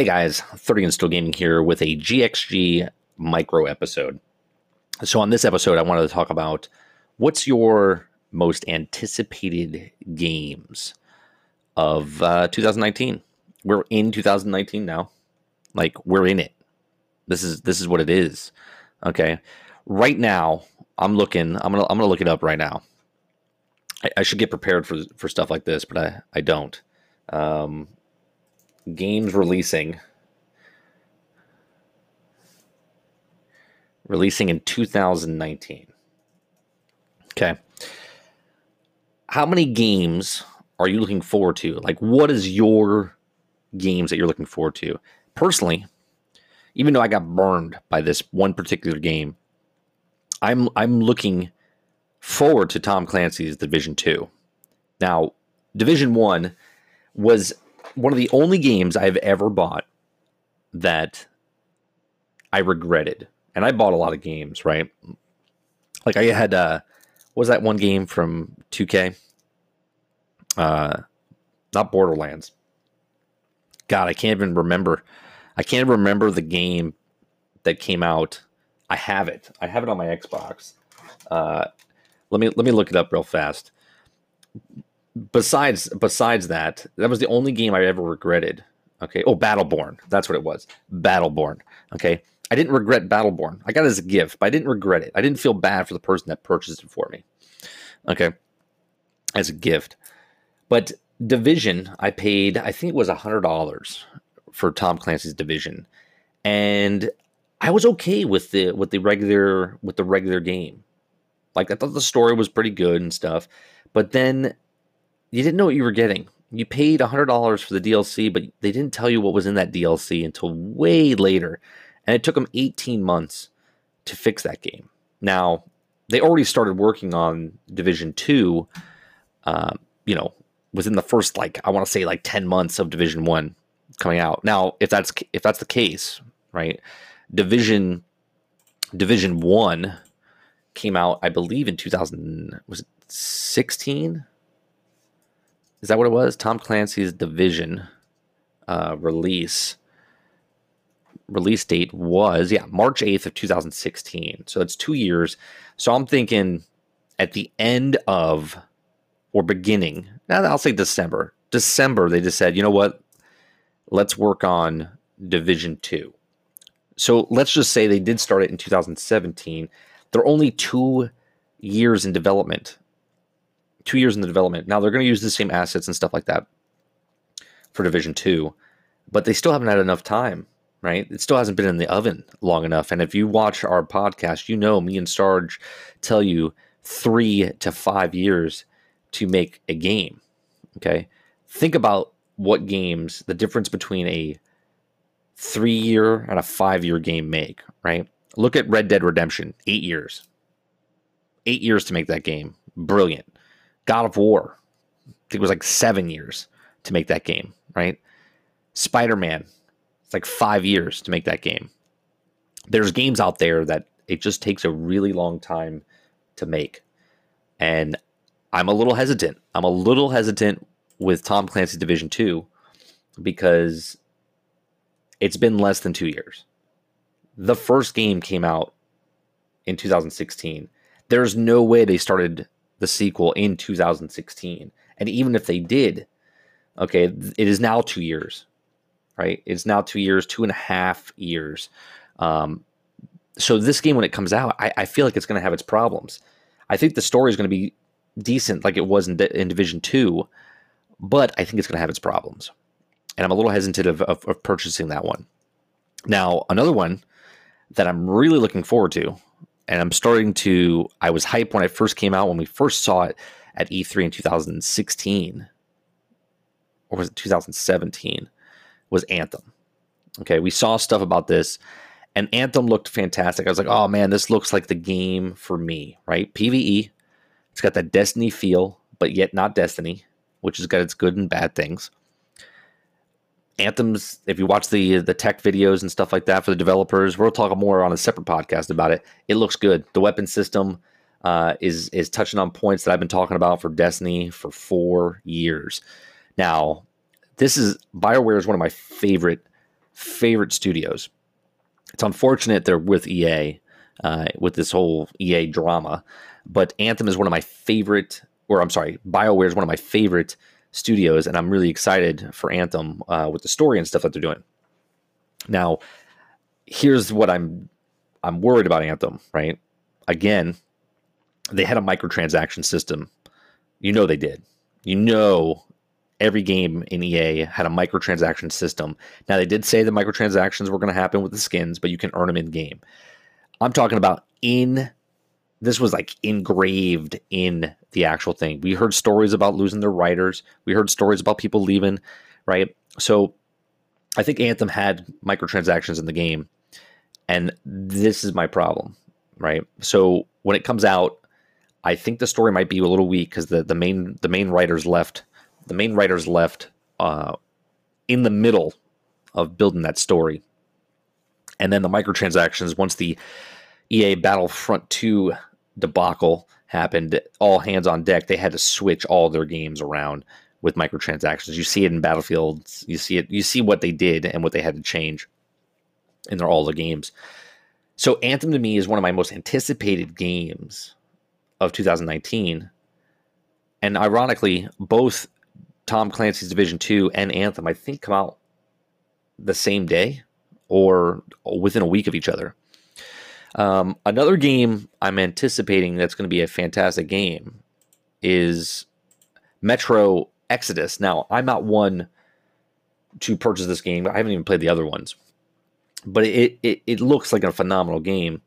Hey guys, 30 and Still Gaming here with a GXG micro episode. So on this episode, I wanted to talk about what's your most anticipated games of 2019. We're in 2019 now. Like, we're in it. This is what it is. Okay. Right now, I'm gonna look it up right now. I should get prepared for stuff like this, but I don't. Games releasing in 2019. Okay. How many games are you looking forward to? Like, what is your games that you're looking forward to? Personally, even though I got burned by this one particular game, I'm looking forward to Tom Clancy's Division 2. Now, Division 1 was one of the only games I've ever bought that I regretted. And I bought a lot of games, right? Like, I had, what was that one game from 2K? Not Borderlands. God, I can't even remember. I can't remember the game that came out. I have it. I have it on my Xbox. Let me look it up real fast. Besides that was the only game I ever regretted. Okay. Oh, Battleborn. That's what it was. Battleborn. Okay. I didn't regret Battleborn. I got it as a gift, but I didn't regret it. I didn't feel bad for the person that purchased it for me. Okay. As a gift. But Division, I paid, I think it was $100 for Tom Clancy's Division. And I was okay with the regular game. Like, I thought the story was pretty good and stuff, but then you didn't know what you were getting. You paid $100 for the DLC, but they didn't tell you what was in that DLC until way later. And it took them 18 months to fix that game. Now, they already started working on Division 2, within the first, like, I want to say like 10 months of Division 1 coming out. Now, if that's the case, right? Division 1 came out, I believe, in 2016. Is that what it was? Tom Clancy's Division release date was, March 8th of 2016. So that's 2 years. So I'm thinking at the end of, or beginning, I'll say December. December, they just said, you know what? Let's work on Division 2. So let's just say they did start it in 2017. They're only 2 years in development. 2 years in the development. Now, they're going to use the same assets and stuff like that for Division 2, but they still haven't had enough time, right? It still hasn't been in the oven long enough. And if you watch our podcast, you know me and Sarge tell you 3 to 5 years to make a game, okay? Think about what games, the difference between a 3-year and a 5-year game make, right? Look at Red Dead Redemption, 8 years. 8 years to make that game. Brilliant. God of War, I think it was like 7 years to make that game, right? Spider-Man, it's like 5 years to make that game. There's games out there that it just takes a really long time to make. And I'm a little hesitant. I'm a little hesitant with Tom Clancy's Division 2 because it's been less than 2 years. The first game came out in 2016. There's no way they started the sequel in 2016. And even if they did, okay, it is now 2 years, right? It's now 2 years, 2.5 years. So this game, when it comes out, I feel like it's going to have its problems. I think the story is going to be decent like it was in Division 2, but I think it's going to have its problems. And I'm a little hesitant of purchasing that one. Now, another one that I'm really looking forward to, and I was hyped when I first came out, when we first saw it at E3 in 2016, or was it 2017, was Anthem. Okay, we saw stuff about this, and Anthem looked fantastic. I was like, oh man, this looks like the game for me, right? PvE, it's got that Destiny feel, but yet not Destiny, which has got its good and bad things. Anthem's, if you watch the tech videos and stuff like that for the developers, we'll talk more on a separate podcast about it. It looks good. The weapon system is touching on points that I've been talking about for Destiny for 4 years. Now, BioWare is one of my favorite, favorite studios. It's unfortunate they're with EA, with this whole EA drama, but Anthem is one of my favorite, or I'm sorry, BioWare is one of my favorite studios, and I'm really excited for Anthem with the story and stuff that they're doing. Now, here's what I'm worried about Anthem, right? Again, they had a microtransaction system. You know they did. You know every game in EA had a microtransaction system. Now, they did say the microtransactions were going to happen with the skins, but you can earn them in-game. I'm talking about this was like engraved in the actual thing. We heard stories about losing their writers. We heard stories about people leaving, right? So I think Anthem had microtransactions in the game, and this is my problem, right? So when it comes out, I think the story might be a little weak because the main writers left. The main writers left in the middle of building that story. And then the microtransactions, once the EA Battlefront 2 debacle happened, all hands on deck, they had to switch all their games around with microtransactions. You see it in Battlefield. You see what they did and what they had to change in all the games. So Anthem to me is one of my most anticipated games of 2019. And ironically, both Tom Clancy's Division 2 and Anthem, I think, come out the same day or within a week of each other. Another game I'm anticipating that's going to be a fantastic game is Metro Exodus. Now, I'm not one to purchase this game. I haven't even played the other ones. But it looks like a phenomenal game.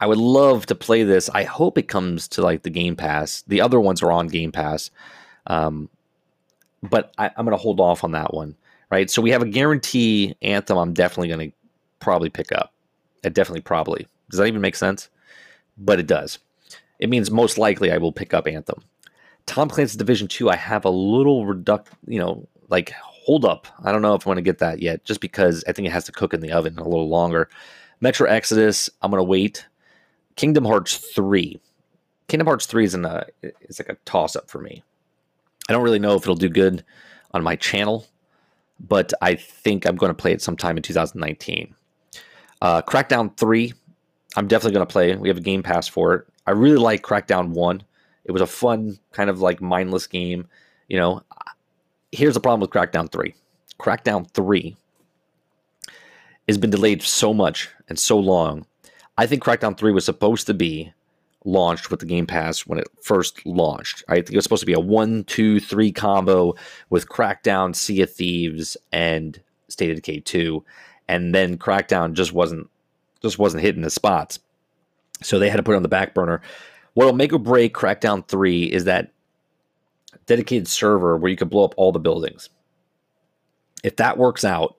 I would love to play this. I hope it comes to like the Game Pass. The other ones are on Game Pass. But I'm going to hold off on that one, right? So we have a guarantee Anthem I'm definitely going to probably pick up. Probably. Does that even make sense? But it does. It means most likely I will pick up Anthem. Tom Clancy's Division 2, I have a little hold up. I don't know if I want to get that yet, just because I think it has to cook in the oven a little longer. Metro Exodus, I'm going to wait. Kingdom Hearts 3. Kingdom Hearts 3 is it's like a toss-up for me. I don't really know if it'll do good on my channel, but I think I'm going to play it sometime in 2019. Crackdown 3, I'm definitely going to play. We have a Game Pass for it. I really like Crackdown 1. It was a fun, kind of like mindless game. You know, here's the problem with Crackdown 3. Crackdown 3 has been delayed so much and so long. I think Crackdown 3 was supposed to be launched with the Game Pass when it first launched. I think it was supposed to be a 1-2-3 combo with Crackdown, Sea of Thieves, and State of Decay 2, and then Crackdown just wasn't hitting the spots, so they had to put it on the back burner. What'll make or break Crackdown 3 is that dedicated server where you can blow up all the buildings. If that works out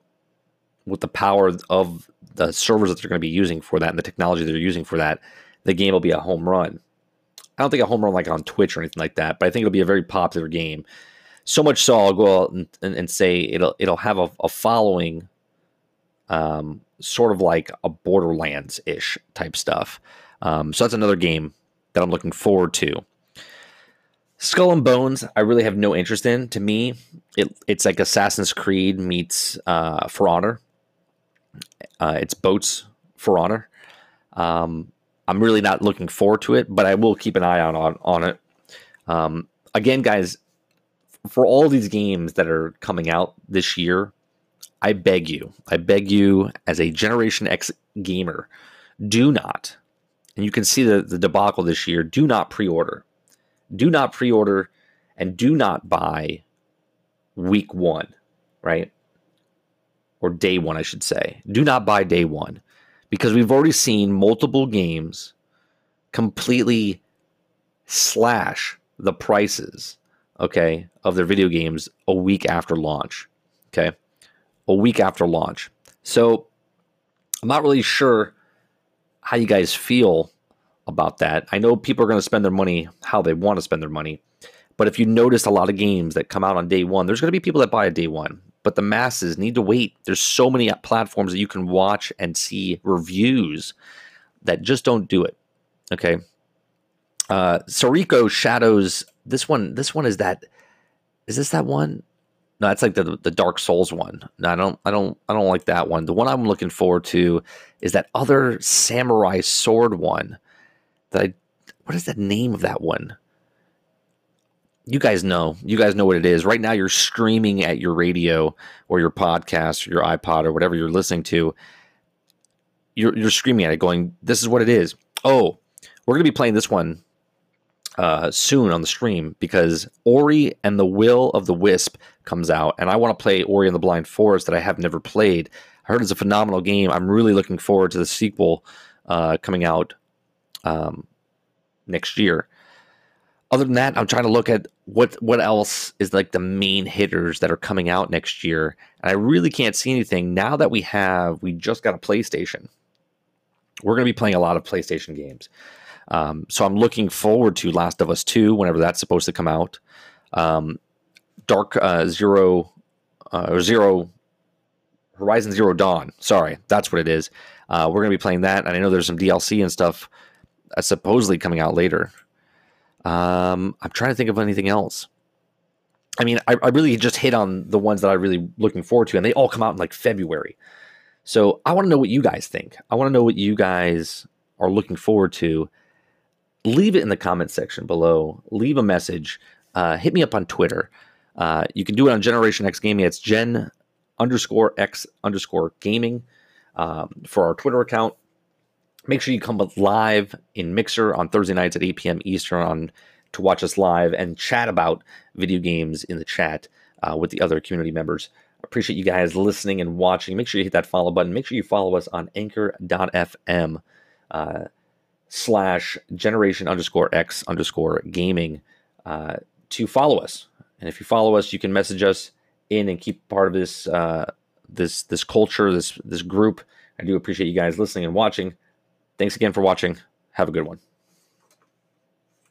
with the power of the servers that they're going to be using for that and the technology they're using for that, the game will be a home run. I don't think a home run like on Twitch or anything like that, but I think it'll be a very popular game. So much so, I'll go out and say it'll have a following, sort of like a Borderlands-ish type stuff. So that's another game that I'm looking forward to. Skull and Bones, I really have no interest in. To me, it's like Assassin's Creed meets For Honor. It's boats For Honor. I'm really not looking forward to it, but I will keep an eye out on it. Again, guys, for all these games that are coming out this year, I beg you as a Generation X gamer, do not, and you can see the debacle this year, do not pre-order. Do not pre-order and do not buy week one, right? Or day one, I should say. Do not buy day one, because we've already seen multiple games completely slash the prices, okay, of their video games a week after launch, okay? A week after launch. So I'm not really sure how you guys feel about that. I know people are going to spend their money how they want to spend their money, but if you notice a lot of games that come out on day one, there's going to be people that buy a day one, but the masses need to wait. There's so many platforms that you can watch and see reviews that just don't do it, okay? Soriko Shadows, this one is that, is this that one? No, that's like the Dark Souls one. No, I don't like that one. The one I'm looking forward to is that other samurai sword one. What is the name of that one? You guys know. You guys know what it is. Right now you're streaming at your radio or your podcast or your iPod or whatever you're listening to. You're screaming at it going, this is what it is. Oh, we're going to be playing this one soon on the stream because Ori and the Will of the Wisp comes out. And I want to play Ori and the Blind Forest that I have never played. I heard it's a phenomenal game. I'm really looking forward to the sequel coming out next year. Other than that, I'm trying to look at what else is like the main hitters that are coming out next year. And I really can't see anything now that we just got a PlayStation. We're going to be playing a lot of PlayStation games. So I'm looking forward to Last of Us 2, whenever that's supposed to come out. Horizon Zero Dawn. Sorry, that's what it is. We're going to be playing that. And I know there's some DLC and stuff supposedly coming out later. I'm trying to think of anything else. I mean, I really just hit on the ones that I'm really looking forward to, and they all come out in like February. So I want to know what you guys think. I want to know what you guys are looking forward to. Leave it in the comment section below. Leave a message. Hit me up on Twitter. You can do it on Generation X Gaming. It's Gen_X_Gaming for our Twitter account. Make sure you come live in Mixer on Thursday nights at 8 p.m. Eastern to watch us live and chat about video games in the chat with the other community members. Appreciate you guys listening and watching. Make sure you hit that follow button. Make sure you follow us on anchor.fm /generation_X_gaming to follow us. And if you follow us, you can message us in and keep part of this this culture, this group. I do appreciate you guys listening and watching. Thanks again for watching. Have a good one.